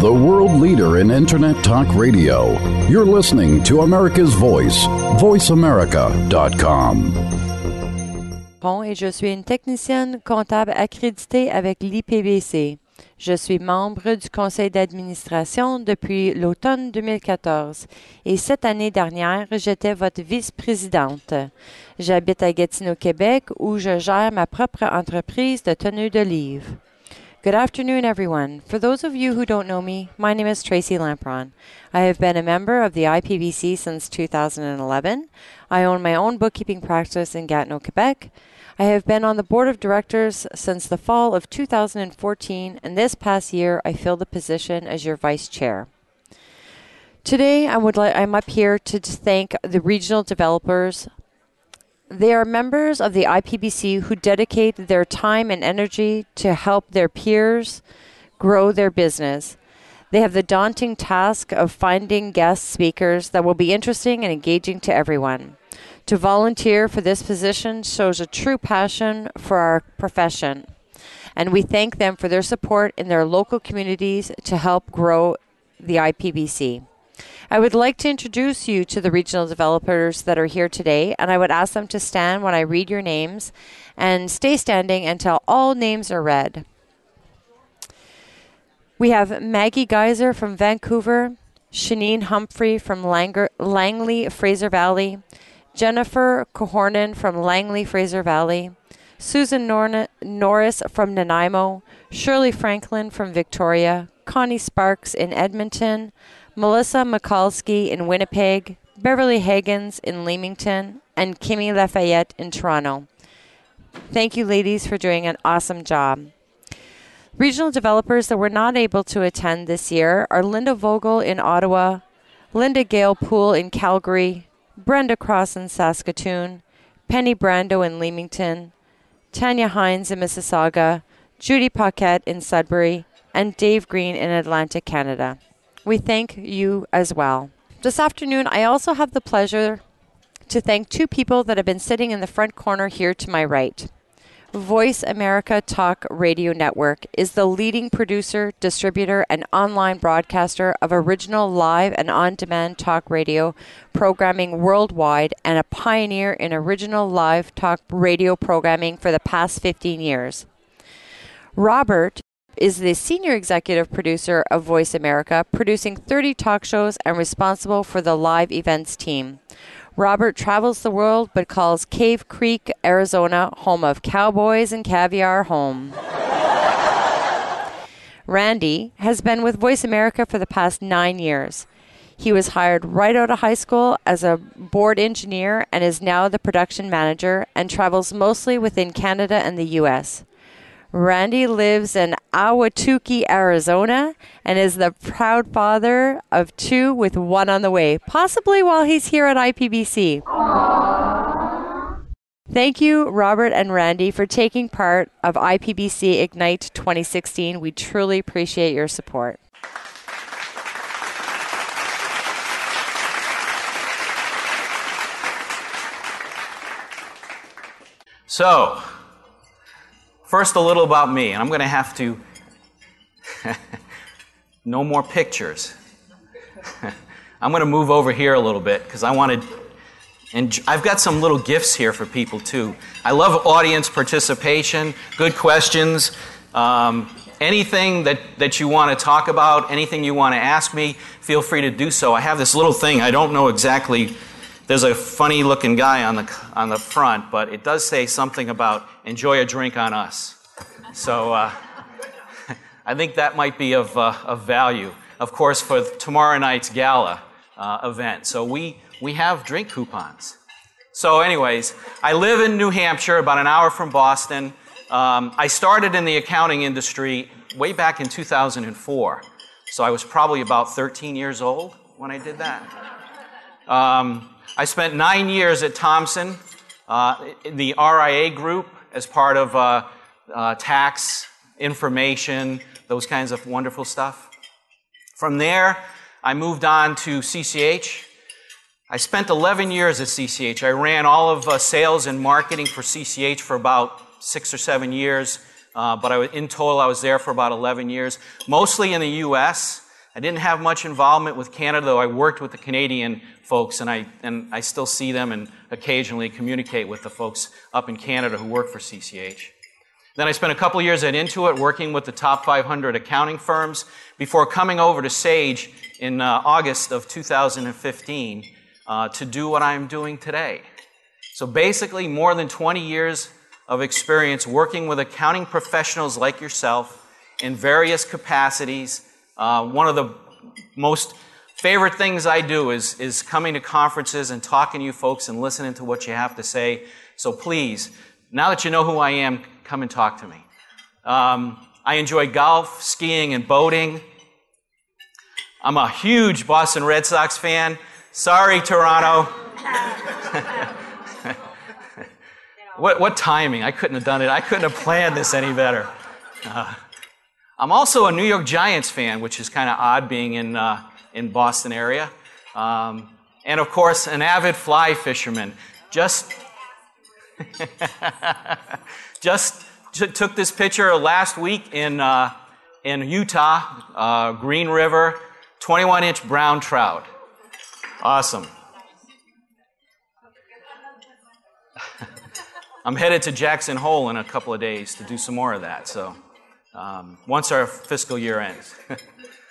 the world leader in Internet talk radio. You're listening to America's Voice, voiceamerica.com. Et je suis une technicienne comptable accréditée avec l'IPBC. Je suis membre du conseil d'administration depuis l'automne 2014 et cette année dernière, j'étais votre vice-présidente. J'habite à Gatineau, Québec, où je gère ma propre entreprise de tenue de livres. Good afternoon, everyone. For those of you who don't know me, my name is Tracy Lampron. I have been a member of the IPBC since 2011. I own my own bookkeeping practice in Gatineau, Quebec. I have been on the board of directors since the fall of 2014, and this past year I filled the position as your vice chair. Today I'm up here to thank the regional developers. They are members of the IPBC who dedicate their time and energy to help their peers grow their business. They have the daunting task of finding guest speakers that will be interesting and engaging to everyone. To volunteer for this position shows a true passion for our profession, and we thank them for their support in their local communities to help grow the IPBC. I would like to introduce you to the regional developers that are here today, and I would ask them to stand when I read your names and stay standing until all names are read. We have Maggie Geyser from Vancouver, Shanine Humphrey from Langley, Fraser Valley, Jennifer Cohornan from Langley, Fraser Valley, Susan Norris from Nanaimo, Shirley Franklin from Victoria, Connie Sparks in Edmonton, Melissa Mikulski in Winnipeg, Beverly Higgins in Leamington, and Kimmy Lafayette in Toronto. Thank you, ladies, for doing an awesome job. Regional developers that were not able to attend this year are Linda Vogel in Ottawa, Linda Gale Poole in Calgary, Brenda Cross in Saskatoon, Penny Brando in Leamington, Tanya Hines in Mississauga, Judy Paquette in Sudbury, and Dave Green in Atlantic Canada. We thank you as well. This afternoon, I also have the pleasure to thank two people that have been sitting in the front corner here to my right. Voice America Talk Radio Network is the leading producer, distributor, and online broadcaster of original live and on-demand talk radio programming worldwide and a pioneer in original live talk radio programming for the past 15 years. Robert is the senior executive producer of Voice America, producing 30 talk shows and responsible for the live events team. Robert travels the world but calls Cave Creek, Arizona, home of cowboys and caviar, home. Randy has been with Voice America for the past 9 years. He was hired right out of high school as a board engineer and is now the production manager and travels mostly within Canada and the U.S. Randy lives in Ahwatukee, Arizona, and is the proud father of two with one on the way, possibly while he's here at IPBC. Aww. Thank you, Robert and Randy, for taking part of IPBC IGNITE 2016. We truly appreciate your support. So, first, a little about me, and I'm going to have to, no more pictures. I'm going to move over here a little bit, because I wanted, and I've got some little gifts here for people, too. I love audience participation, good questions, anything that you want to talk about, anything you want to ask me, feel free to do so. I have this little thing, I don't know exactly. There's a funny-looking guy on the front, but it does say something about enjoy a drink on us. So I think that might be of value, of course, for tomorrow night's gala event. So we have drink coupons. So anyways, I live in New Hampshire, about an hour from Boston. I started in the accounting industry way back in 2004. So I was probably about 13 years old when I did that. I spent 9 years at Thomson, in the RIA group, as part of tax, information, those kinds of wonderful stuff. From there, I moved on to CCH. I spent 11 years at CCH. I ran all of sales and marketing for CCH for about 6 or 7 years, but in total I was there for about 11 years, mostly in the U.S., I didn't have much involvement with Canada, though I worked with the Canadian folks, and I still see them and occasionally communicate with the folks up in Canada who work for CCH. Then I spent a couple years at Intuit working with the top 500 accounting firms before coming over to Sage in August of 2015 to do what I'm doing today. So basically more than 20 years of experience working with accounting professionals like yourself in various capacities. One of the most favorite things I do is coming to conferences and talking to you folks and listening to what you have to say. So please, now that you know who I am, come and talk to me. I enjoy golf, skiing, and boating. I'm a huge Boston Red Sox fan. Sorry, Toronto. What timing? I couldn't have done it. I couldn't have planned this any better. I'm also a New York Giants fan, which is kind of odd being in Boston area. And of course, an avid fly fisherman. Just took this picture last week in Utah, Green River, 21-inch brown trout. Awesome. I'm headed to Jackson Hole in a couple of days to do some more of that, so once our fiscal year ends.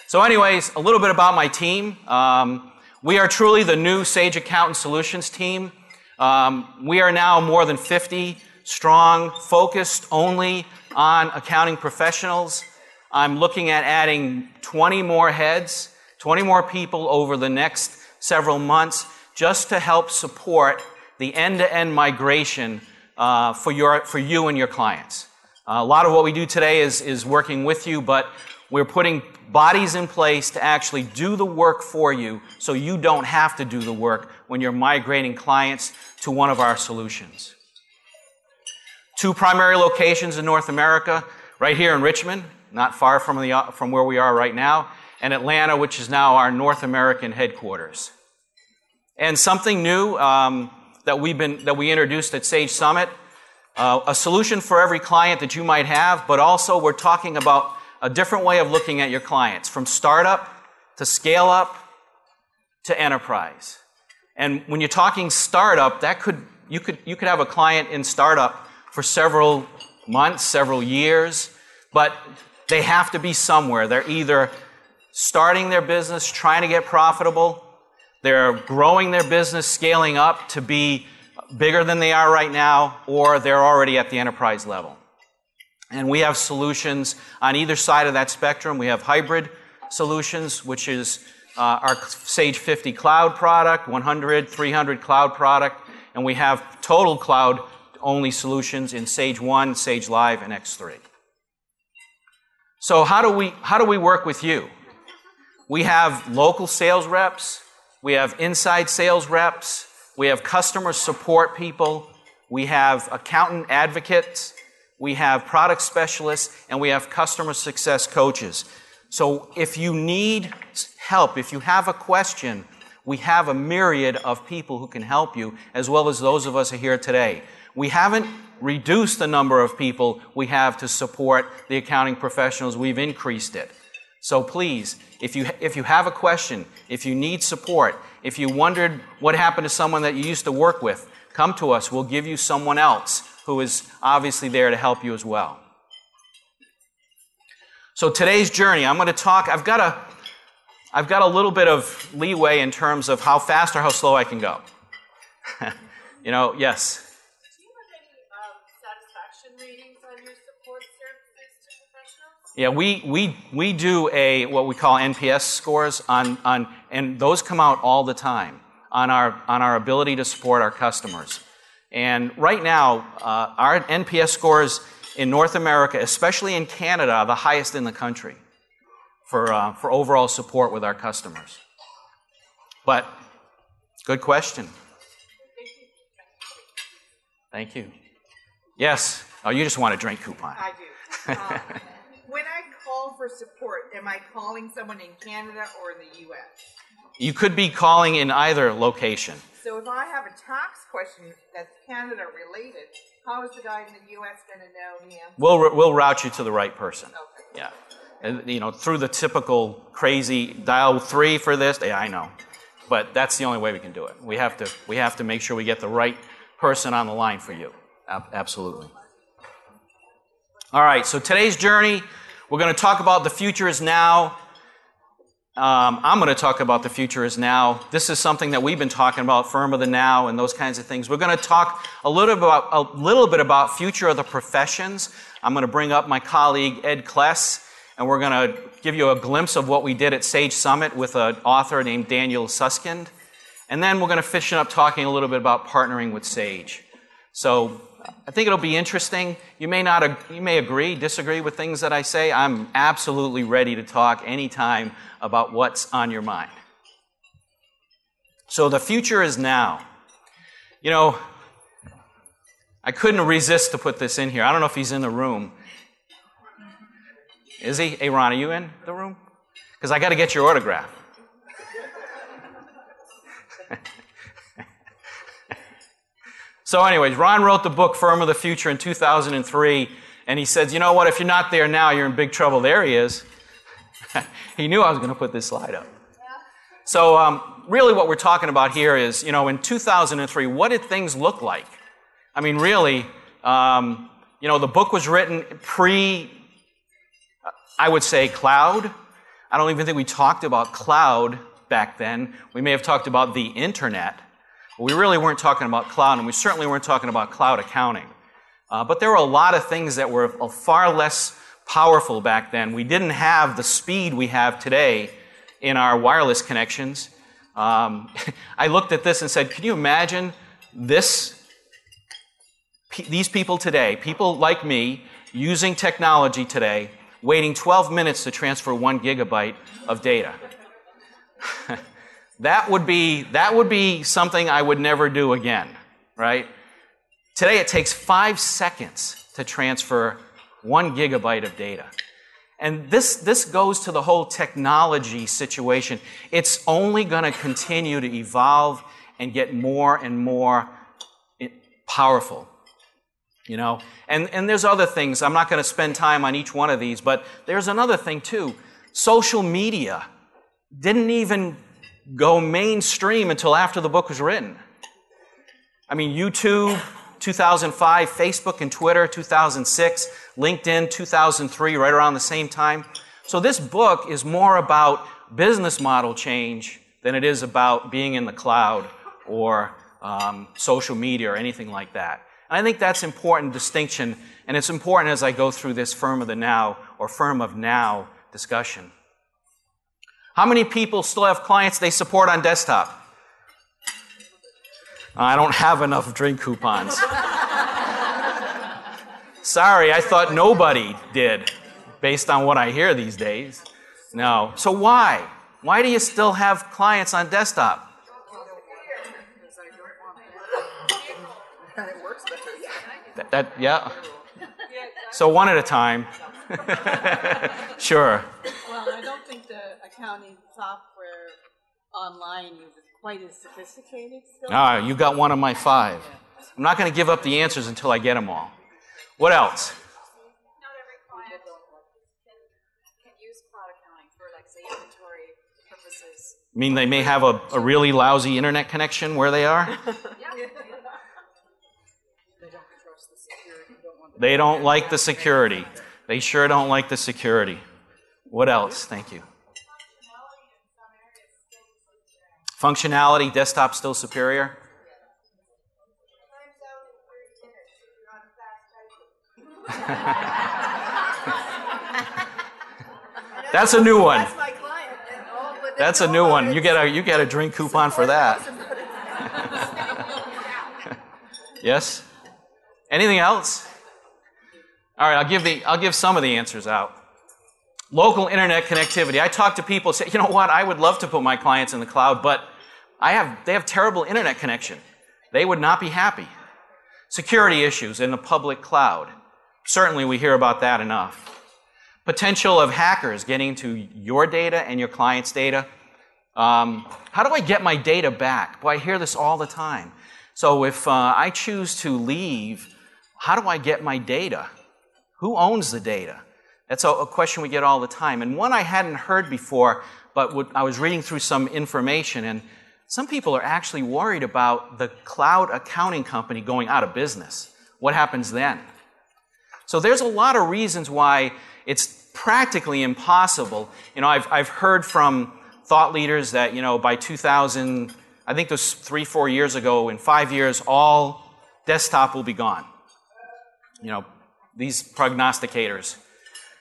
So anyways, a little bit about my team. We are truly the new Sage Accountant Solutions team. We are now more than 50 strong, focused only on accounting professionals. I'm looking at adding 20 more heads, 20 more people over the next several months just to help support the end-to-end migration for you and your clients. A lot of what we do today is working with you, but we're putting bodies in place to actually do the work for you so you don't have to do the work when you're migrating clients to one of our solutions. Two primary locations in North America, right here in Richmond, not far from where we are right now, and Atlanta, which is now our North American headquarters. And something new that we introduced at Sage Summit, a solution for every client that you might have, but also we're talking about a different way of looking at your clients, from startup to scale up to enterprise. And when you're talking startup, that you could have a client in startup for several months, several years, but they have to be somewhere. They're either starting their business, trying to get profitable, they're growing their business, scaling up to be bigger than they are right now, or they're already at the enterprise level. And we have solutions on either side of that spectrum. We have hybrid solutions, which is our Sage 50 cloud product, 100, 300 cloud product, and we have total cloud-only solutions in Sage 1, Sage Live, and X3. So how do we work with you? We have local sales reps. We have inside sales reps. We have customer support people. We have accountant advocates. We have product specialists, and we have customer success coaches. So if you need help, if you have a question, we have a myriad of people who can help you, as well as those of us who are here today. We haven't reduced the number of people we have to support the accounting professionals. We've increased it. So please, if you have a question, if you need support, if you wondered what happened to someone that you used to work with, come to us. We'll give you someone else who is obviously there to help you as well. So today's journey, I'm going to talk, I've got a little bit of leeway in terms of how fast or how slow I can go. Yes? Do you have any satisfaction ratings on your support services to professionals? Yeah, we do what we call NPS scores on and those come out all the time on our ability to support our customers. And right now, our NPS scores in North America, especially in Canada, are the highest in the country for overall support with our customers. But, good question. Thank you. Yes. Oh, you just want a drink coupon. I do. When I call for support, am I calling someone in Canada or in the U.S.? You could be calling in either location. So if I have a tax question that's Canada-related, how is the guy in the U.S. going to know the answer? We'll route you to the right person. Okay. Yeah. you know, through the typical crazy dial 3 for this. Yeah, I know, but that's the only way we can do it. We have to make sure we get the right person on the line for you. Absolutely. All right. So today's journey, we're going to talk about the future is now. I'm going to talk about the future is now. This is something that we've been talking about, firm of the now and those kinds of things. We're going to talk a little bit about future of the professions. I'm going to bring up my colleague Ed Kless, and we're going to give you a glimpse of what we did at Sage Summit with an author named Daniel Suskind. And then we're going to finish up talking a little bit about partnering with Sage. So I think it'll be interesting. You may agree, disagree with things that I say. I'm absolutely ready to talk anytime about what's on your mind. So the future is now. You know, I couldn't resist to put this in here. I don't know if he's in the room. Is he? Hey, Ron, are you in the room? Because I got to get your autograph. So anyways, Ron wrote the book Firm of the Future in 2003, and he said, you know what, if you're not there now, you're in big trouble. There he is. He knew I was going to put this slide up. Yeah. So really what we're talking about here is, you know, in 2003, what did things look like? I mean, really, you know, the book was written pre, I would say, cloud. I don't even think we talked about cloud back then. We may have talked about the internet. We really weren't talking about cloud, and we certainly weren't talking about cloud accounting. But there were a lot of things that were far less powerful back then. We didn't have the speed we have today in our wireless connections. I looked at this and said, can you imagine these people today, people like me, using technology today, waiting 12 minutes to transfer 1 gigabyte of data? That would be something I would never do again, right? Today it takes 5 seconds to transfer 1 gigabyte of data. And this goes to the whole technology situation. It's only going to continue to evolve and get more and more powerful, you know? And there's other things. I'm not going to spend time on each one of these, but there's another thing too. Social media didn't even go mainstream until after the book was written. I mean, YouTube, 2005, Facebook and Twitter, 2006, LinkedIn, 2003, right around the same time. So this book is more about business model change than it is about being in the cloud or social media or anything like that. And I think that's an important distinction, and it's important as I go through this firm of the now or firm of now discussion. How many people still have clients they support on desktop? I don't have enough drink coupons. Sorry, I thought nobody did, based on what I hear these days. No. So why? Why do you still have clients on desktop? Yeah. So one at a time. Sure. Well, I don't think the accounting software online is quite as sophisticated still. Ah, you got one of my 5. I'm not going to give up the answers until I get them all. What else? Not every client can use cloud accounting for, like, say, inventory purposes. You mean they may have a really lousy internet connection where they are? Yeah. They don't trust the security. They don't like the security. They sure don't like the security. What else? Thank you. Functionality, desktop still superior? That's a new one. That's a new one. You get a drink coupon for that. Yes? Anything else? All right, I'll give some of the answers out. Local internet connectivity. I talk to people, say, you know what, I would love to put my clients in the cloud, but they have terrible internet connection. They would not be happy. Security issues in the public cloud. Certainly we hear about that enough. Potential of hackers getting to your data and your client's data. How do I get my data back? Boy, I hear this all the time. So if I choose to leave, how do I get my data? Who owns the data? That's a question we get all the time. And one I hadn't heard before, but I was reading through some information, and some people are actually worried about the cloud accounting company going out of business. What happens then? So there's a lot of reasons why it's practically impossible. You know, I've heard from thought leaders that, you know, by 2000, I think those 3-4 years ago, in 5 years, all desktop will be gone. You know, these prognosticators.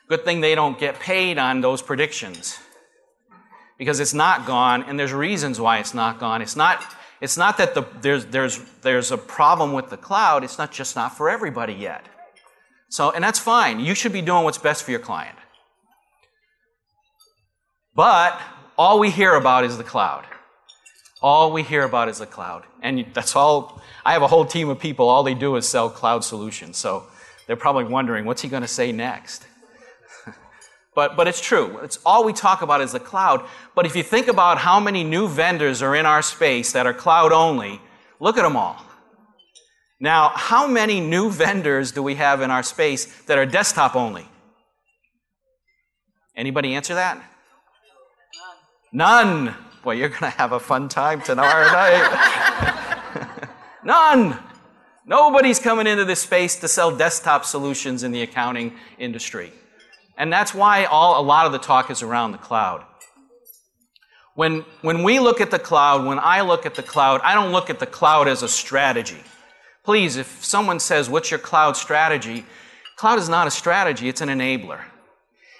Good thing they don't get paid on those predictions, because it's not gone, and there's reasons why it's not gone. It's not that there's a problem with the cloud. It's not just not for everybody yet. So, and that's fine. You should be doing what's best for your client. But all we hear about is the cloud. All we hear about is the cloud, and that's all. I have a whole team of people. All they do is sell cloud solutions. So they're probably wondering, what's he going to say next? But it's true. It's all we talk about is the cloud. But if you think about how many new vendors are in our space that are cloud only, look at them all. Now, how many new vendors do we have in our space that are desktop only? Anybody answer that? None. Boy, you're going to have a fun time tomorrow night. None. Nobody's coming into this space to sell desktop solutions in the accounting industry. And that's why a lot of the talk is around the cloud. When we look at the cloud, when I look at the cloud, I don't look at the cloud as a strategy. Please, if someone says, what's your cloud strategy? Cloud is not a strategy, it's an enabler.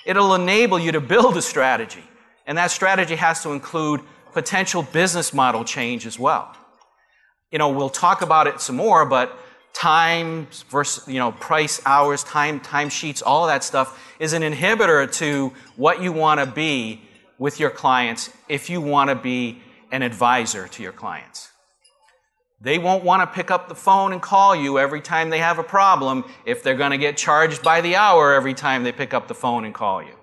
It'll enable you to build a strategy. And that strategy has to include potential business model change as well. You know, we'll talk about it some more, but time versus, you know, price, hours, timesheets, all of that stuff is an inhibitor to what you want to be with your clients if you want to be an advisor to your clients. They won't want to pick up the phone and call you every time they have a problem if they're going to get charged by the hour every time they pick up the phone and call you.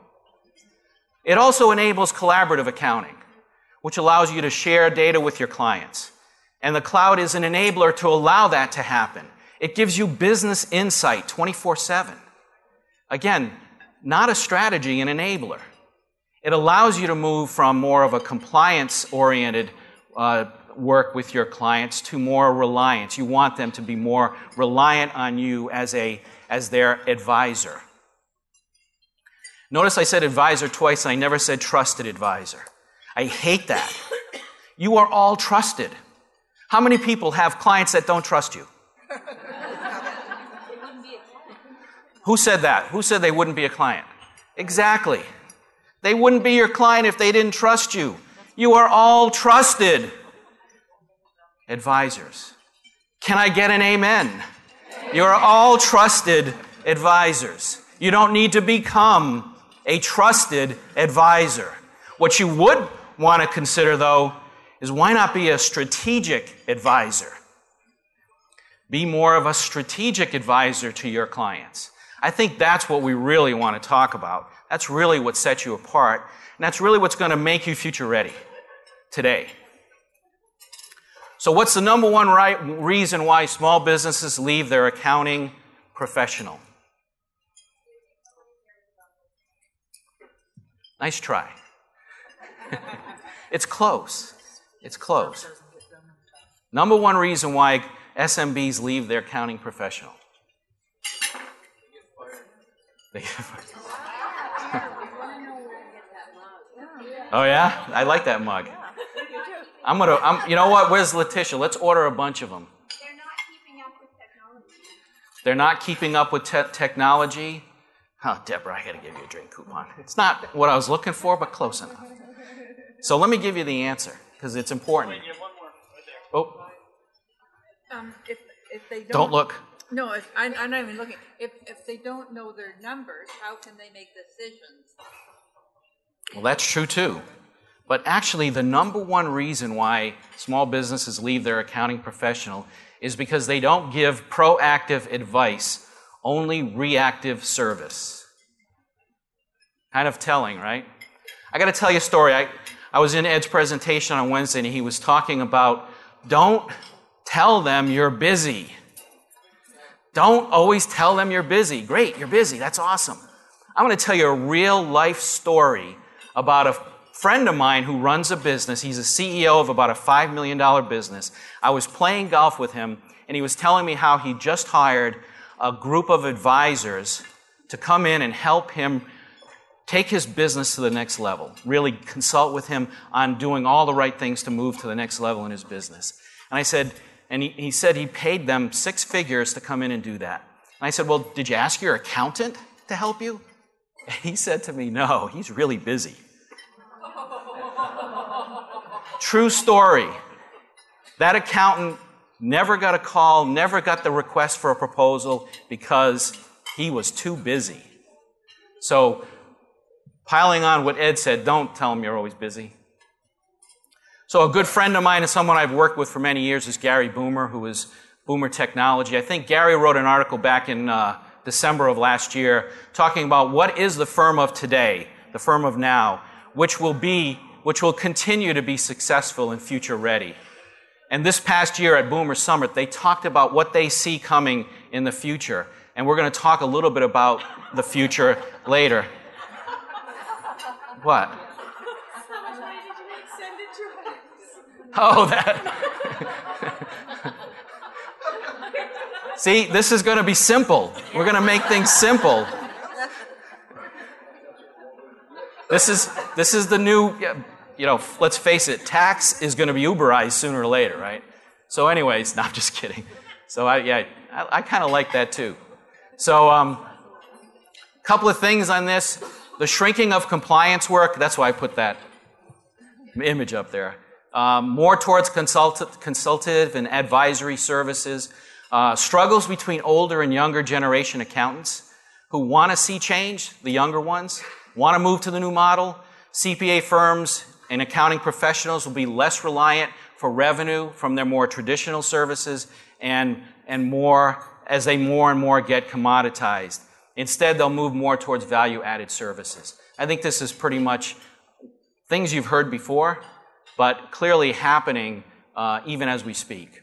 It also enables collaborative accounting, which allows you to share data with your clients. And the cloud is an enabler to allow that to happen. It gives you business insight 24/7. Again, not a strategy, an enabler. It allows you to move from more of a compliance-oriented work with your clients to more reliance. You want them to be more reliant on you as their advisor. Notice I said advisor twice, and I never said trusted advisor. I hate that. You are all trusted. How many people have clients that don't trust you? Who said that? Who said they wouldn't be a client? Exactly. They wouldn't be your client if they didn't trust you. You are all trusted advisors. Can I get an amen? You are all trusted advisors. You don't need to become a trusted advisor. What you would want to consider, though, is why not be a strategic advisor? Be more of a strategic advisor to your clients. I think that's what we really want to talk about. That's really what sets you apart, and that's really what's going to make you future ready today. So what's the number one reason why small businesses leave their accounting professional? Nice try. It's close. It's close. Number one reason why SMBs leave their accounting professional. They get fired. Oh yeah, I like that mug. You know what? Where's Letitia? Let's order a bunch of them. They're not keeping up with technology. They're not keeping up with technology. Oh, Deborah, I got to give you a drink coupon. It's not what I was looking for, but close enough. So let me give you the answer because it's important. Wait, you have one more right there. Oh. If they don't look. No, I'm not even looking. If they don't know their numbers, how can they make decisions? Well, that's true too. But actually, the number one reason why small businesses leave their accounting professional is because they don't give proactive advice, only reactive service. Kind of telling, right? I got to tell you a story. I was in Ed's presentation on Wednesday, and he was talking about don't tell them you're busy. Don't always tell them you're busy. Great, you're busy. That's awesome. I want to tell you a real life story about a friend of mine who runs a business. He's a CEO of about a $5 million business. I was playing golf with him, and he was telling me how he just hired a group of advisors to come in and help him take his business to the next level, really consult with him on doing all the right things to move to the next level in his business. And I said, he said he paid them six figures to come in and do that. And I said, well, did you ask your accountant to help you? And he said to me, no, he's really busy. True story. That accountant never got a call, never got the request for a proposal because he was too busy. So, piling on what Ed said, don't tell him you're always busy. So a good friend of mine and someone I've worked with for many years is Gary Boomer, who is Boomer Technology. I think Gary wrote an article back in December of last year talking about what is the firm of today, the firm of now, which will continue to be successful and future ready. And this past year at Boomer Summit, they talked about what they see coming in the future. And we're going to talk a little bit about the future later. What? Oh, that. See, this is going to be simple. We're going to make things simple. This is the new, let's face it, tax is going to be Uberized sooner or later, right? So anyways, no, I'm just kidding. So I kind of like that too. So couple of things on this. The shrinking of compliance work, that's why I put that image up there. More towards consultative and advisory services. Struggles between older and younger generation accountants who want to see change, the younger ones, want to move to the new model. CPA firms and accounting professionals will be less reliant for revenue from their more traditional services and more as they more and more get commoditized. Instead, they'll move more towards value-added services. I think this is pretty much things you've heard before, but clearly happening even as we speak.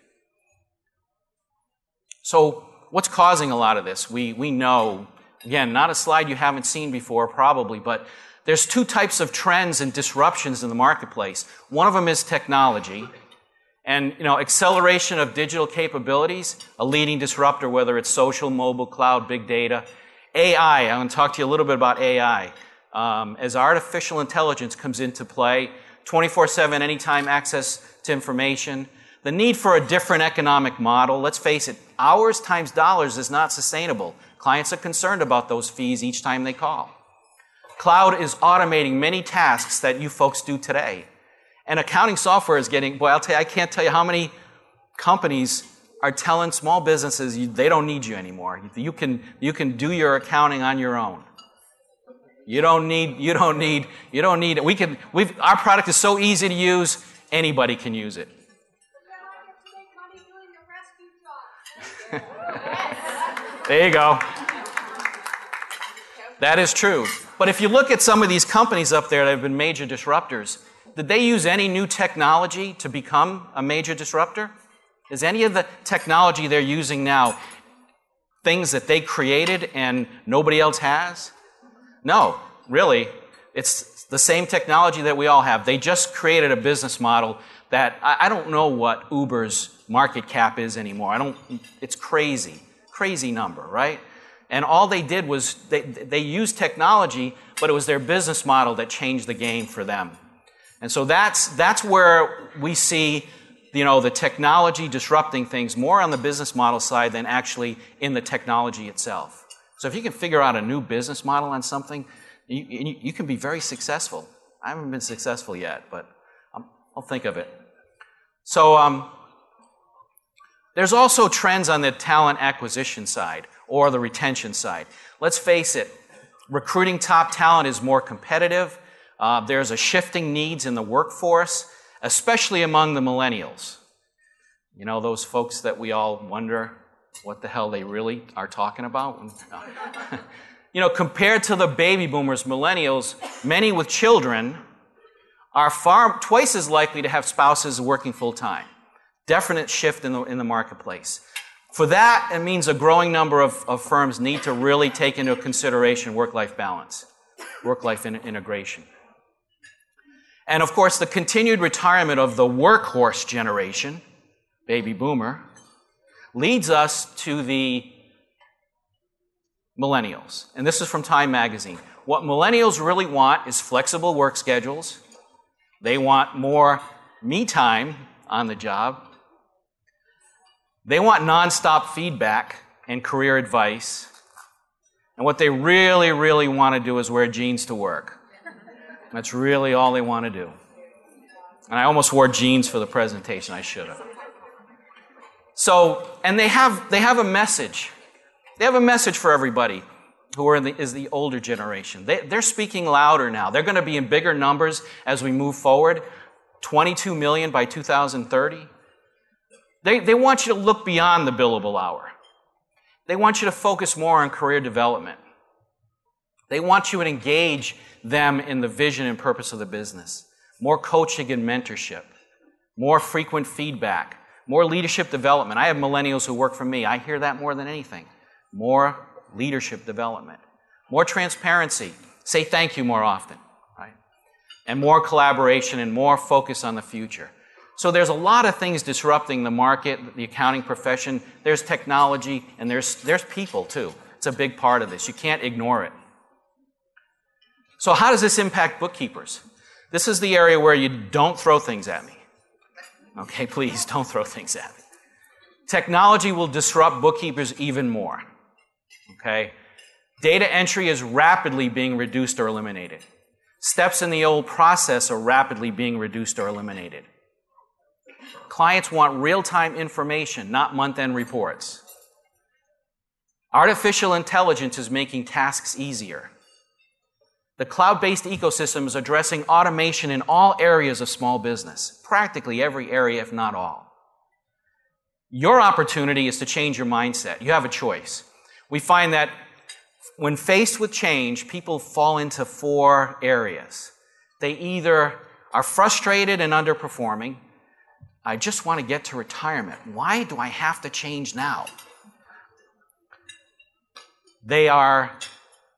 So what's causing a lot of this? We know, again, not a slide you haven't seen before probably, but there's two types of trends and disruptions in the marketplace. One of them is technology. And, acceleration of digital capabilities, a leading disruptor, whether it's social, mobile, cloud, big data. AI, I'm going to talk to you a little bit about AI. As artificial intelligence comes into play, 24/7, anytime access to information, the need for a different economic model. Let's face it, hours times dollars is not sustainable. Clients are concerned about those fees each time they call. Cloud is automating many tasks that you folks do today. And accounting software is getting, boy, I can't tell you how many companies are telling small businesses they don't need you anymore. You can do your accounting on your own. You don't need it. Our product is so easy to use, anybody can use it. There you go. That is true. But if you look at some of these companies up there that have been major disruptors, did they use any new technology to become a major disruptor? Is any of the technology they're using now things that they created and nobody else has? No, really. It's the same technology that we all have. They just created a business model that I don't know what Uber's market cap is anymore. It's crazy. Crazy number, right? And all they did was they used technology, but it was their business model that changed the game for them. And so that's where we see the technology disrupting things more on the business model side than actually in the technology itself. So if you can figure out a new business model on something, you can be very successful. I haven't been successful yet, but I'll think of it. So there's also trends on the talent acquisition side or the retention side. Let's face it, recruiting top talent is more competitive. There's a shifting needs in the workforce, especially among the millennials. Those folks that we all wonder what the hell they really are talking about. Compared to the baby boomers, millennials, many with children are twice as likely to have spouses working full-time. Definite shift in the marketplace. For that, it means a growing number of firms need to really take into consideration work-life balance, work-life integration. And of course, the continued retirement of the workhorse generation, baby boomer, leads us to the millennials. And this is from Time magazine. What millennials really want is flexible work schedules. They want more me time on the job. They want nonstop feedback and career advice. And what they really, really want to do is wear jeans to work. That's really all they want to do. And I almost wore jeans for the presentation. I should have. So, and they have a message. They have a message for everybody who are is the older generation. They're speaking louder now. They're going to be in bigger numbers as we move forward. 22 million by 2030. They want you to look beyond the billable hour. They want you to focus more on career development. They want you to engage them in the vision and purpose of the business. More coaching and mentorship. More frequent feedback. More leadership development. I have millennials who work for me. I hear that more than anything. More leadership development. More transparency. Say thank you more often. Right? And more collaboration and more focus on the future. So there's a lot of things disrupting the market, the accounting profession. There's technology, and there's people, too. It's a big part of this. You can't ignore it. So how does this impact bookkeepers? This is the area where you don't throw things at me. Okay, please don't throw things at me. Technology will disrupt bookkeepers even more. Okay? Data entry is rapidly being reduced or eliminated. Steps in the old process are rapidly being reduced or eliminated. Clients want real-time information, not month-end reports. Artificial intelligence is making tasks easier. The cloud-based ecosystem is addressing automation in all areas of small business, practically every area, if not all. Your opportunity is to change your mindset. You have a choice. We find that when faced with change, people fall into four areas. They either are frustrated and underperforming. I just want to get to retirement. Why do I have to change now? They are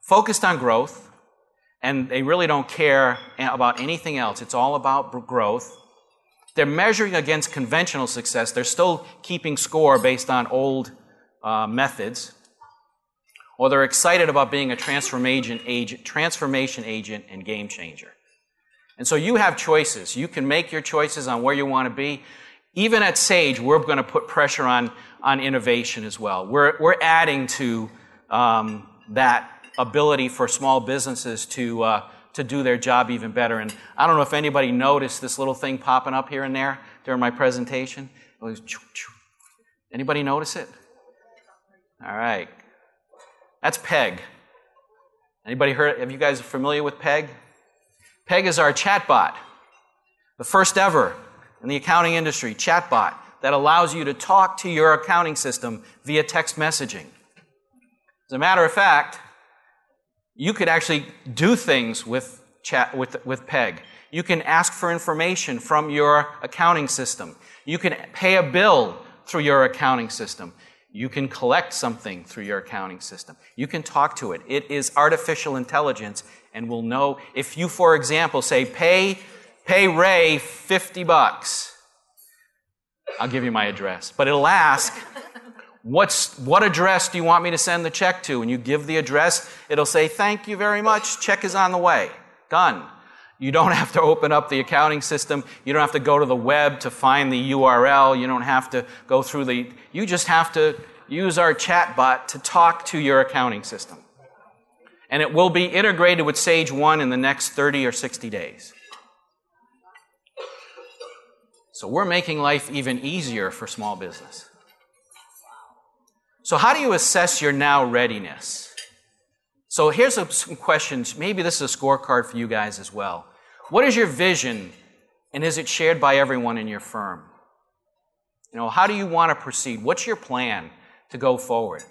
focused on growth. And they really don't care about anything else. It's all about growth. They're measuring against conventional success. They're still keeping score based on old methods. Or they're excited about being a transformation agent and game changer. And so you have choices. You can make your choices on where you want to be. Even at Sage, we're going to put pressure on innovation as well. We're adding to that ability for small businesses to do their job even better. And I don't know if anybody noticed this little thing popping up here and there during my presentation. It was choo, choo. Anybody notice it? All right. That's Peg. Anybody heard? Have you guys familiar with Peg? Peg is our chatbot, the first ever in the accounting industry chatbot that allows you to talk to your accounting system via text messaging. As a matter of fact, you could actually do things with Peg. You can ask for information from your accounting system. You can pay a bill through your accounting system. You can collect something through your accounting system. You can talk to it. It is artificial intelligence and will know if you, for example, say, pay Ray $50. I'll give you my address. But it'll ask, What address do you want me to send the check to? And you give the address, it'll say, thank you very much, check is on the way. Done. You don't have to open up the accounting system. You don't have to go to the web to find the URL. You don't have to go through you just have to use our chatbot to talk to your accounting system. And it will be integrated with Sage One in the next 30 or 60 days. So we're making life even easier for small business. So how do you assess your now readiness? So here's some questions. Maybe this is a scorecard for you guys as well. What is your vision, and is it shared by everyone in your firm? You know, how do you want to proceed? What's your plan to go forward?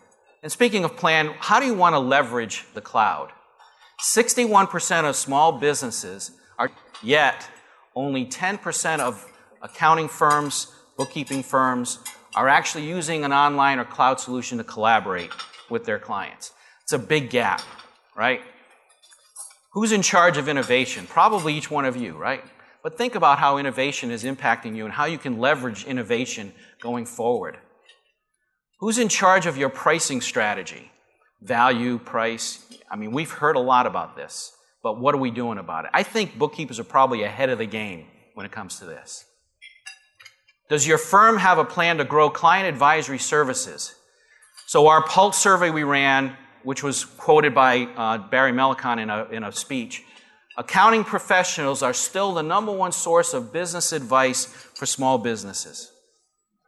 And speaking of plan, how do you want to leverage the cloud? 61% of small businesses are, yet only 10% of accounting firms, bookkeeping firms are actually using an online or cloud solution to collaborate with their clients. It's a big gap, right? Who's in charge of innovation? Probably each one of you, right? But think about how innovation is impacting you and how you can leverage innovation going forward. Who's in charge of your pricing strategy? Value, price, I mean, we've heard a lot about this, but what are we doing about it? I think bookkeepers are probably ahead of the game when it comes to this. Does your firm have a plan to grow client advisory services? So our pulse survey we ran, which was quoted by Barry Melikon in a speech, accounting professionals are still the #1 source of business advice for small businesses,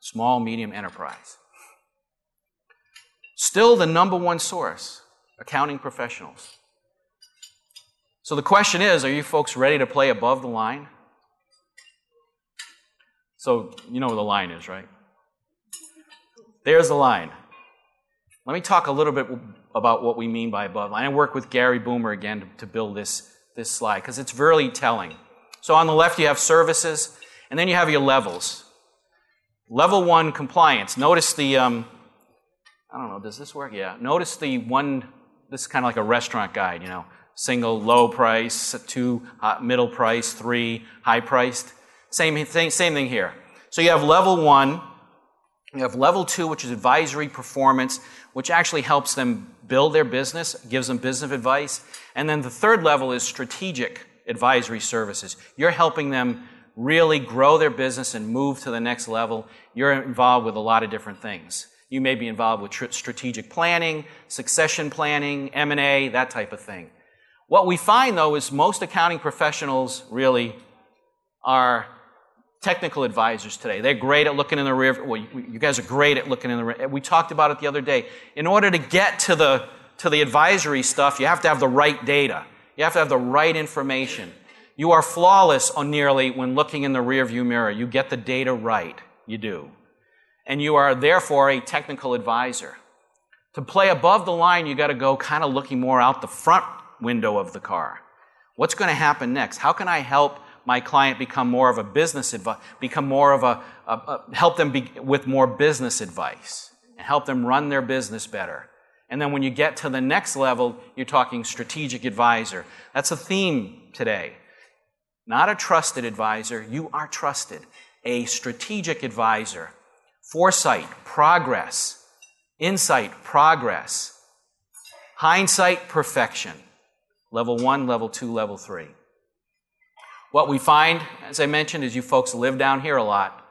small, medium enterprise. Still the #1 source, accounting professionals. So the question is, are you folks ready to play above the line? So you know where the line is, right? There's the line. Let me talk a little bit about what we mean by above line. I work with Gary Boomer again to build this slide because it's really telling. So on the left you have services, and then you have your levels. Level 1 compliance. Notice the I don't know, does this work? Yeah. Notice the one. This is kind of like a restaurant guide, you know. Single, low price. 2, middle price. 3, high priced. Same thing here. So you have level 1, you have level 2, which is advisory performance, which actually helps them build their business, gives them business advice. And then the third level is strategic advisory services. You're helping them really grow their business and move to the next level. You're involved with a lot of different things. You may be involved with strategic planning, succession planning, M&A, that type of thing. What we find, though, is most accounting professionals really are technical advisors today. They're great at looking in the rear. Well, you guys are great at looking in the rear. We talked about it the other day. In order to get to the advisory stuff, you have to have the right data. You have to have the right information. You are flawless on nearly when looking in the rearview mirror. You get the data right. You do. And you are therefore a technical advisor. To play above the line, you got to go kind of looking more out the front window of the car. What's going to happen next? How can I help my client become more of a business advice, become more of a help them with more business advice and help them run their business better? And then when you get to the next level, you're talking strategic advisor. That's a theme today. Not a trusted advisor, you are trusted. A strategic advisor. Foresight, progress. Insight, progress. Hindsight, perfection. Level 1, level 2, level 3. What we find, as I mentioned, is you folks live down here a lot,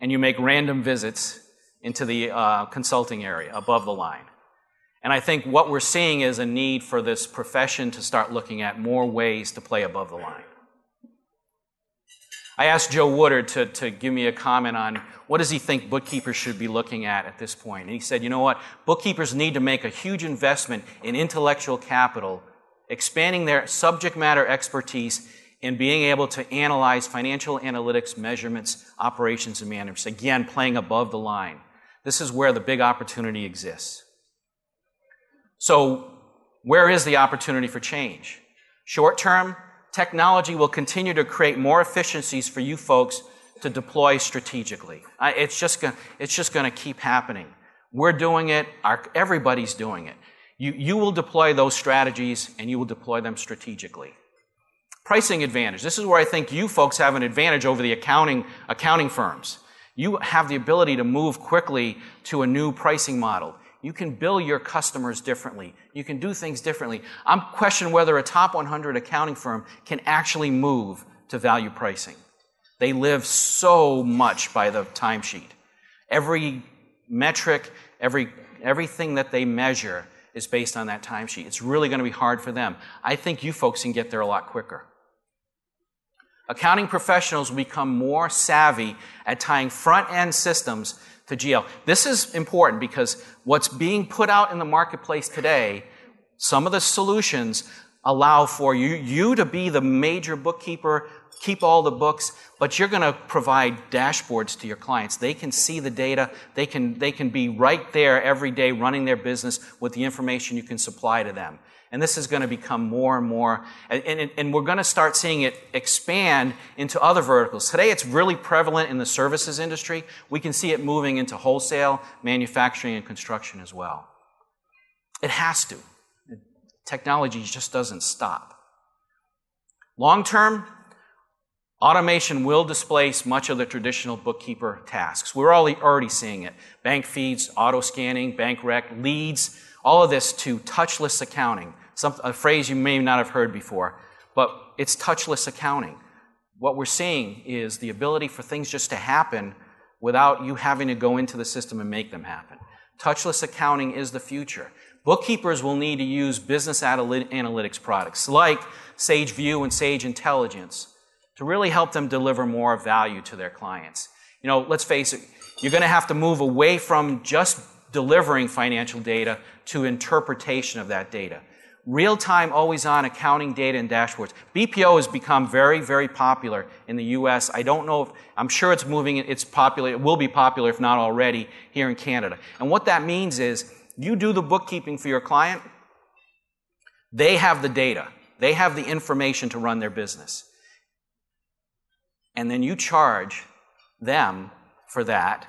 and you make random visits into the consulting area, above the line. And I think what we're seeing is a need for this profession to start looking at more ways to play above the line. I asked Joe Woodard to give me a comment on what does he think bookkeepers should be looking at this point. And he said, you know what, bookkeepers need to make a huge investment in intellectual capital, expanding their subject matter expertise and being able to analyze financial analytics, measurements, operations, and management. Again, playing above the line. This is where the big opportunity exists. So where is the opportunity for change? Short term, technology will continue to create more efficiencies for you folks to deploy strategically. It's just going to keep happening. We're doing it. Everybody's doing it. You will deploy those strategies, and you will deploy them strategically. Pricing advantage. This is where I think you folks have an advantage over the accounting firms. You have the ability to move quickly to a new pricing model. You can bill your customers differently. You can do things differently. I'm questioning whether a top 100 accounting firm can actually move to value pricing. They live so much by the timesheet. Every metric, everything that they measure is based on that timesheet. It's really going to be hard for them. I think you folks can get there a lot quicker. Accounting professionals will become more savvy at tying front-end systems to GL. This is important because what's being put out in the marketplace today, some of the solutions allow for you to be the major bookkeeper, keep all the books, but you're going to provide dashboards to your clients. They can see the data. They can be right there every day running their business with the information you can supply to them. And this is going to become more and more, and we're going to start seeing it expand into other verticals. Today, it's really prevalent in the services industry. We can see it moving into wholesale, manufacturing, and construction as well. It has to. Technology just doesn't stop. Long term, automation will displace much of the traditional bookkeeper tasks. We're already seeing it. Bank feeds, auto scanning, bank rec, leads, all of this to touchless accounting. A phrase you may not have heard before, but it's touchless accounting. What we're seeing is the ability for things just to happen without you having to go into the system and make them happen. Touchless accounting is the future. Bookkeepers will need to use business analytics products like Sage View and Sage Intelligence to really help them deliver more value to their clients. You know, let's face it, you're going to have to move away from just delivering financial data to interpretation of that data. Real-time, always-on accounting data and dashboards. BPO has become very, very popular in the U.S. I don't know if, I'm sure it's moving, it's popular, it will be popular if not already here in Canada. And what that means is you do the bookkeeping for your client, they have the data, they have the information to run their business. And then you charge them for that,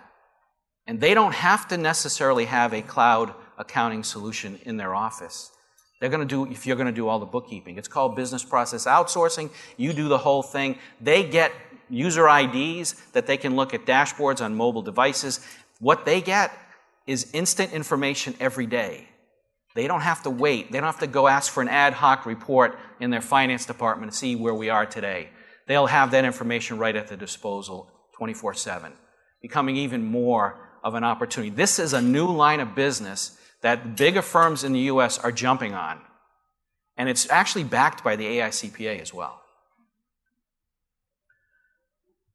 and they don't have to necessarily have a cloud accounting solution in their office. They're going to do, if you're going to do all the bookkeeping, it's called business process outsourcing. You do the whole thing. They get user IDs that they can look at dashboards on mobile devices. What they get is instant information every day. They don't have to wait. They don't have to go ask for an ad hoc report in their finance department to see where we are today. They'll have that information right at their disposal 24/7, becoming even more of an opportunity. This is a new line of business that bigger firms in the U.S. are jumping on, and it's actually backed by the AICPA as well.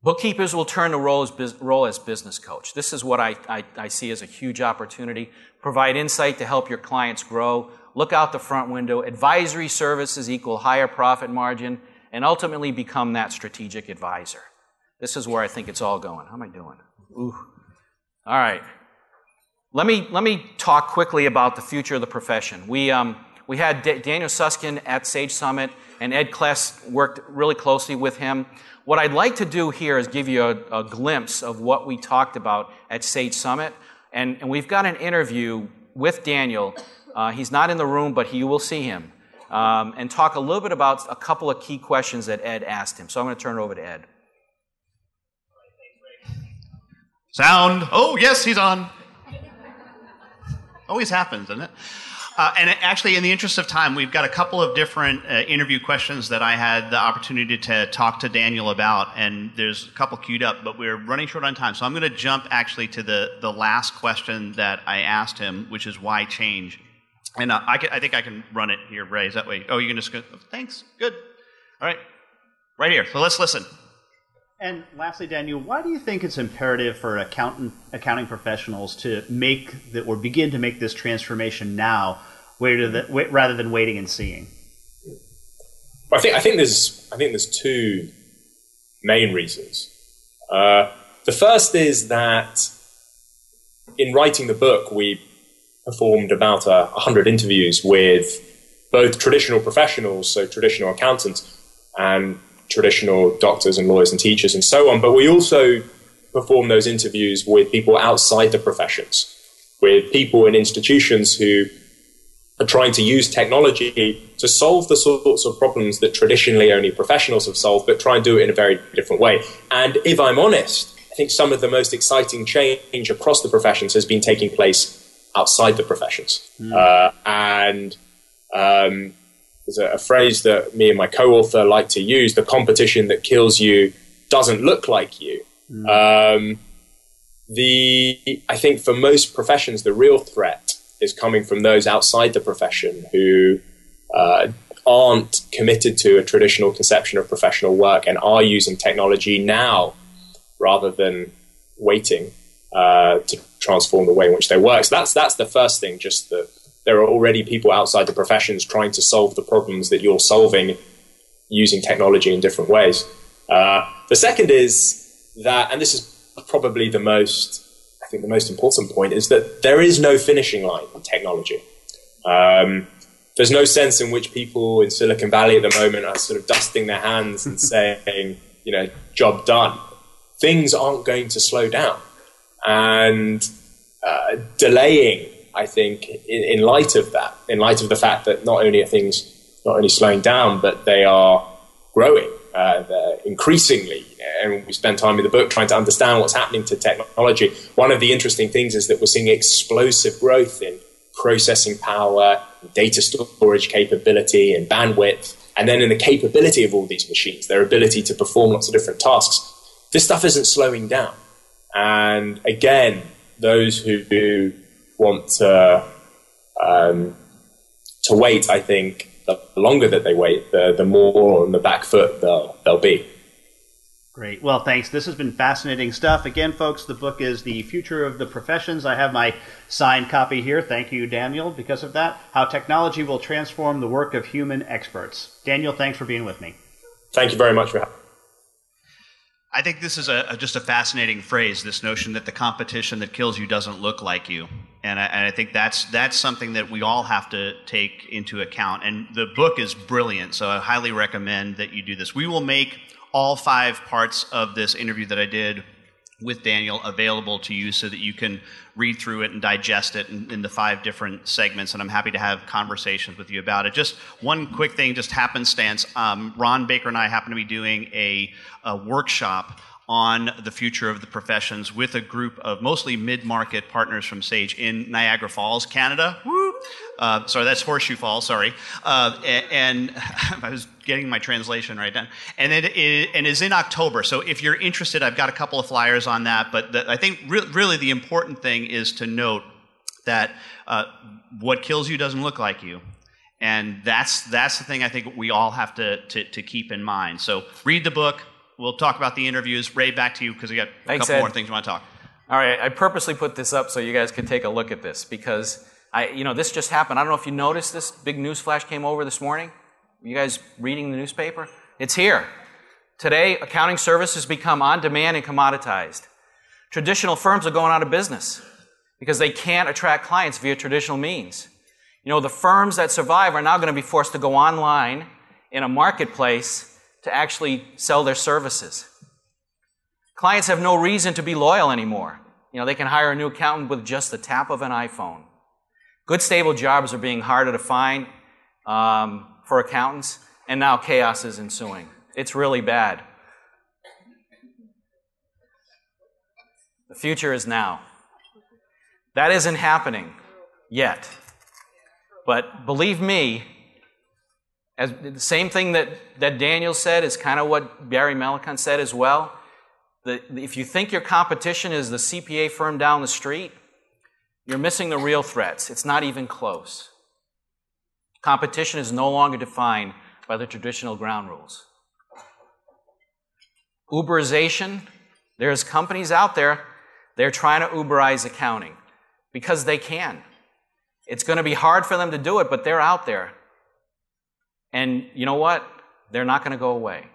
Bookkeepers will turn the role as business coach. This is what I see as a huge opportunity. Provide insight to help your clients grow. Look out the front window. Advisory services equal higher profit margin, and ultimately become that strategic advisor. This is where I think it's all going. How am I doing? Ooh. All right. Let me talk quickly about the future of the profession. We had Daniel Susskind at Sage Summit, and Ed Kless worked really closely with him. What I'd like to do here is give you a glimpse of what we talked about at Sage Summit. And we've got an interview with Daniel. He's not in the room, but you will see him. And talk a little bit about a couple of key questions that Ed asked him. So I'm going to turn it over to Ed. Sound. Oh, yes, he's on. Always happens, doesn't it? And actually, in the interest of time, we've got a couple of different interview questions that I had the opportunity to talk to Daniel about, and there's a couple queued up, but we're running short on time. So I'm going to jump actually to the last question that I asked him, which is why change? And I think I can run it here, Ray. Is that way? Oh, you can just go. Thanks. Good. All right. Right here. So let's listen. And lastly, Daniel, why do you think it's imperative for accounting professionals to make the, or begin to make this transformation now, rather than waiting and seeing? I think there's two main reasons. The first is that in writing the book, we performed about 100 interviews with both traditional professionals, so traditional accountants, and traditional doctors and lawyers and teachers and so on. But we also performed those interviews with people outside the professions, with people in institutions who are trying to use technology to solve the sorts of problems that traditionally only professionals have solved, but try and do it in a very different way. And if I'm honest, I think some of the most exciting change across the professions has been taking place outside the professions. And there's a phrase that me and my co-author like to use: the competition that kills you doesn't look like you. I think for most professions, the real threat is coming from those outside the profession who aren't committed to a traditional conception of professional work and are using technology now rather than waiting to transform the way in which they work. So that's the first thing, just that there are already people outside the professions trying to solve the problems that you're solving using technology in different ways. The second is that, and this is probably the most important point, is that there is no finishing line in technology. there's no sense in which people in Silicon Valley at the moment are sort of dusting their hands and saying, you know, job done. Things aren't going to slow down. And delaying, I think, in light of that, in light of the fact that not only are things not only slowing down, but they are growing increasingly. And we spend time in the book trying to understand what's happening to technology. One of the interesting things is that we're seeing explosive growth in processing power, data storage capability, and bandwidth. And then in the capability of all these machines, their ability to perform lots of different tasks. This stuff isn't slowing down. And again, those who do want to wait, I think, the longer that they wait, the more on the back foot they'll be. Great. Well, thanks. This has been fascinating stuff. Again, folks, the book is The Future of the Professions. I have my signed copy here. Thank you, Daniel, because of that. How Technology Will Transform the Work of Human Experts. Daniel, thanks for being with me. Thank you very much for having me. I think this is just a fascinating phrase, this notion that the competition that kills you doesn't look like you. And I think that's something that we all have to take into account. And the book is brilliant, so I highly recommend that you do this. We will make all 5 parts of this interview that I did with Daniel available to you so that you can read through it and digest it in the 5 different segments, and I'm happy to have conversations with you about it. Just one quick thing, just happenstance. Ron Baker and I happen to be doing a workshop on the future of the professions with a group of mostly mid-market partners from Sage in Niagara Falls, Canada. Woo! Sorry, that's Horseshoe Falls, sorry. And I was getting my translation right then. And it is in October, so if you're interested, I've got a couple of flyers on that, but I think really the important thing is to note that what kills you doesn't look like you. And that's the thing I think we all have to keep in mind. So read the book. We'll talk about the interviews. Ray, back to you because we got a couple more things you want to talk. All right, I purposely put this up so you guys could take a look at this because this just happened. I don't know if you noticed this big news flash came over this morning. You guys reading the newspaper? It's here. Today, accounting services become on-demand and commoditized. Traditional firms are going out of business because they can't attract clients via traditional means. You know, the firms that survive are now going to be forced to go online in a marketplace to actually sell their services. Clients have no reason to be loyal anymore. You know, they can hire a new accountant with just the tap of an iPhone. Good, stable jobs are being harder to find for accountants, and now chaos is ensuing. It's really bad. The future is now. That isn't happening yet. But believe me, the same thing that Daniel said is kind of what Barry Melikon said as well. If you think your competition is the CPA firm down the street, you're missing the real threats. It's not even close. Competition is no longer defined by the traditional ground rules. Uberization. There's companies out there, they're trying to Uberize accounting because they can. It's going to be hard for them to do it, but they're out there. And you know what? They're not going to go away.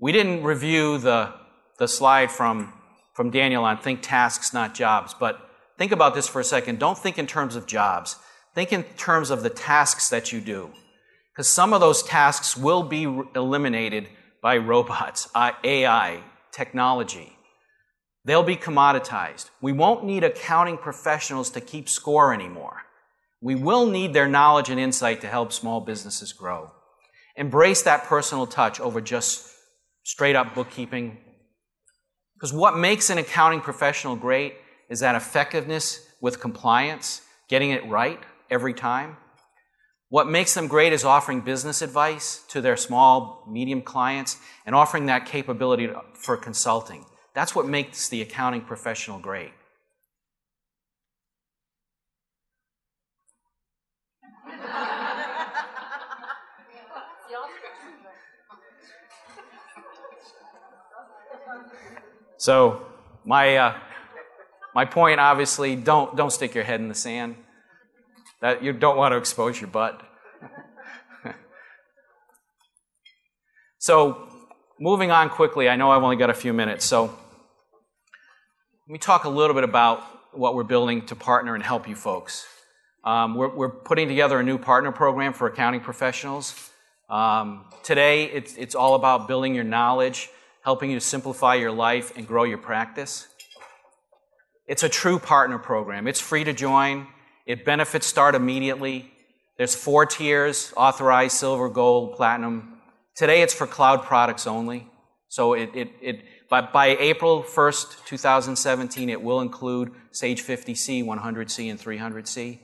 We didn't review the slide from Daniel on think tasks, not jobs, but think about this for a second. Don't think in terms of jobs. Think in terms of the tasks that you do, because some of those tasks will be eliminated by robots, AI, technology. They'll be commoditized. We won't need accounting professionals to keep score anymore. We will need their knowledge and insight to help small businesses grow. Embrace that personal touch over just straight-up bookkeeping. Because what makes an accounting professional great is that effectiveness with compliance, getting it right every time. What makes them great is offering business advice to their small, medium clients and offering that capability for consulting. That's what makes the accounting professional great. So my point, obviously, don't stick your head in the sand. That you don't want to expose your butt. So moving on quickly, I know I've only got a few minutes. So let me talk a little bit about what we're building to partner and help you folks. We're putting together a new partner program for accounting professionals. Today, it's all about building your knowledge, helping you simplify your life and grow your practice. It's a true partner program. It's free to join. It benefits start immediately. There's 4 tiers, authorized, silver, gold, platinum. Today, it's for cloud products only. So by April 1st, 2017, it will include Sage 50C, 100C, and 300C.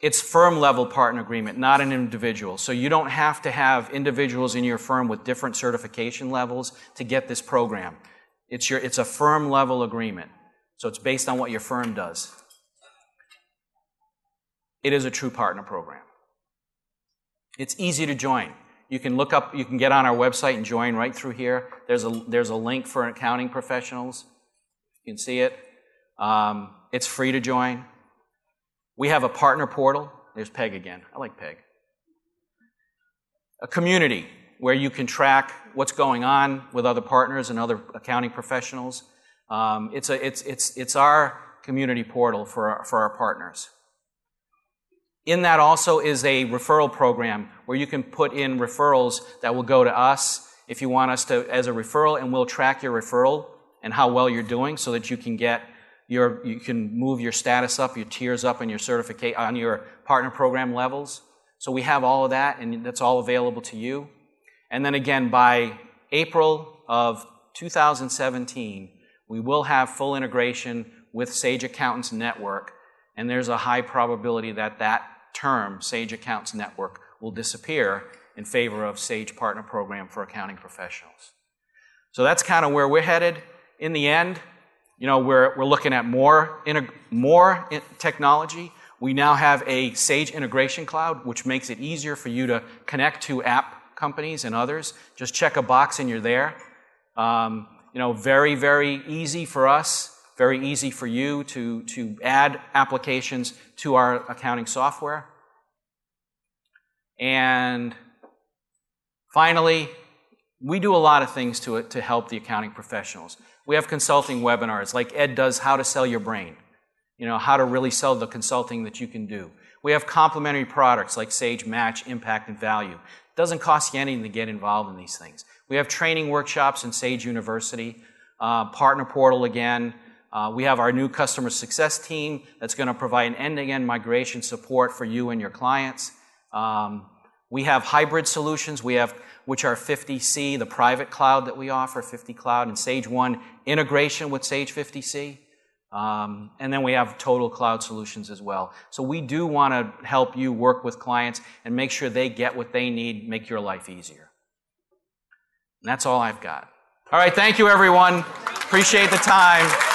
It's firm-level partner agreement, not an individual. So you don't have to have individuals in your firm with different certification levels to get this program. It's a firm-level agreement. So it's based on what your firm does. It is a true partner program. It's easy to join. You can get on our website and join right through here. There's a link for accounting professionals. You can see it. It's free to join. We have a partner portal. There's Peg again. I like Peg. A community where you can track what's going on with other partners and other accounting professionals. It's our community portal for our partners. In that also is a referral program where you can put in referrals that will go to us if you want us to as a referral, and we'll track your referral and how well you're doing so that you can get you can move your status up, your tiers up, and your certificate on your partner program levels. So we have all of that, and that's all available to you. And then again, by April of 2017, we will have full integration with Sage Accountants Network, and there's a high probability that that term, Sage Accountants Network, will disappear in favor of Sage Partner Program for accounting professionals. So that's kind of where we're headed. In the end, we're looking at more technology. We now have a Sage Integration Cloud, which makes it easier for you to connect to app companies and others. Just check a box and you're there. Very, very easy for us, very easy for you to add applications to our accounting software. And finally, we do a lot of things to it to help the accounting professionals. We have consulting webinars, like Ed does, How to Sell Your Brain. How to really sell the consulting that you can do. We have complimentary products like Sage Match, Impact, and Value. It doesn't cost you anything to get involved in these things. We have training workshops in Sage University, Partner Portal again. We have our new customer success team that's going to provide an end-to-end migration support for you and your clients. We have hybrid solutions, which are 50C, the private cloud that we offer, 50 Cloud, and Sage One integration with Sage 50C. And then we have total cloud solutions as well. So we do want to help you work with clients and make sure they get what they need, make your life easier. And that's all I've got. All right, thank you, everyone. Appreciate the time.